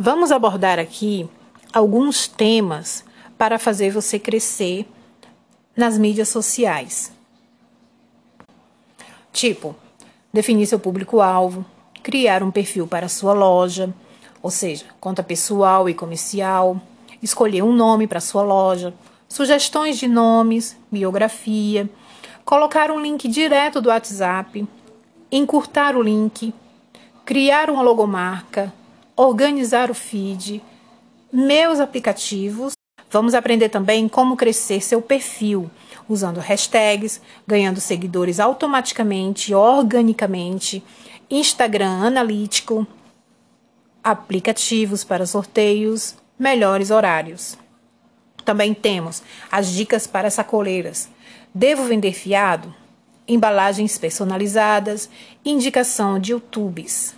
Vamos abordar aqui alguns temas para fazer você crescer nas mídias sociais. Tipo, definir seu público-alvo, criar um perfil para sua loja, ou seja, conta pessoal e comercial, escolher um nome para sua loja, sugestões de nomes, biografia, colocar um link direto do WhatsApp, encurtar o link, criar uma logomarca, organizar o feed, meus aplicativos. Vamos aprender também como crescer seu perfil, usando hashtags, ganhando seguidores automaticamente, organicamente, Instagram analítico, aplicativos para sorteios, melhores horários. Também temos as dicas para sacoleiras. Devo vender fiado? Embalagens personalizadas, indicação de YouTubes.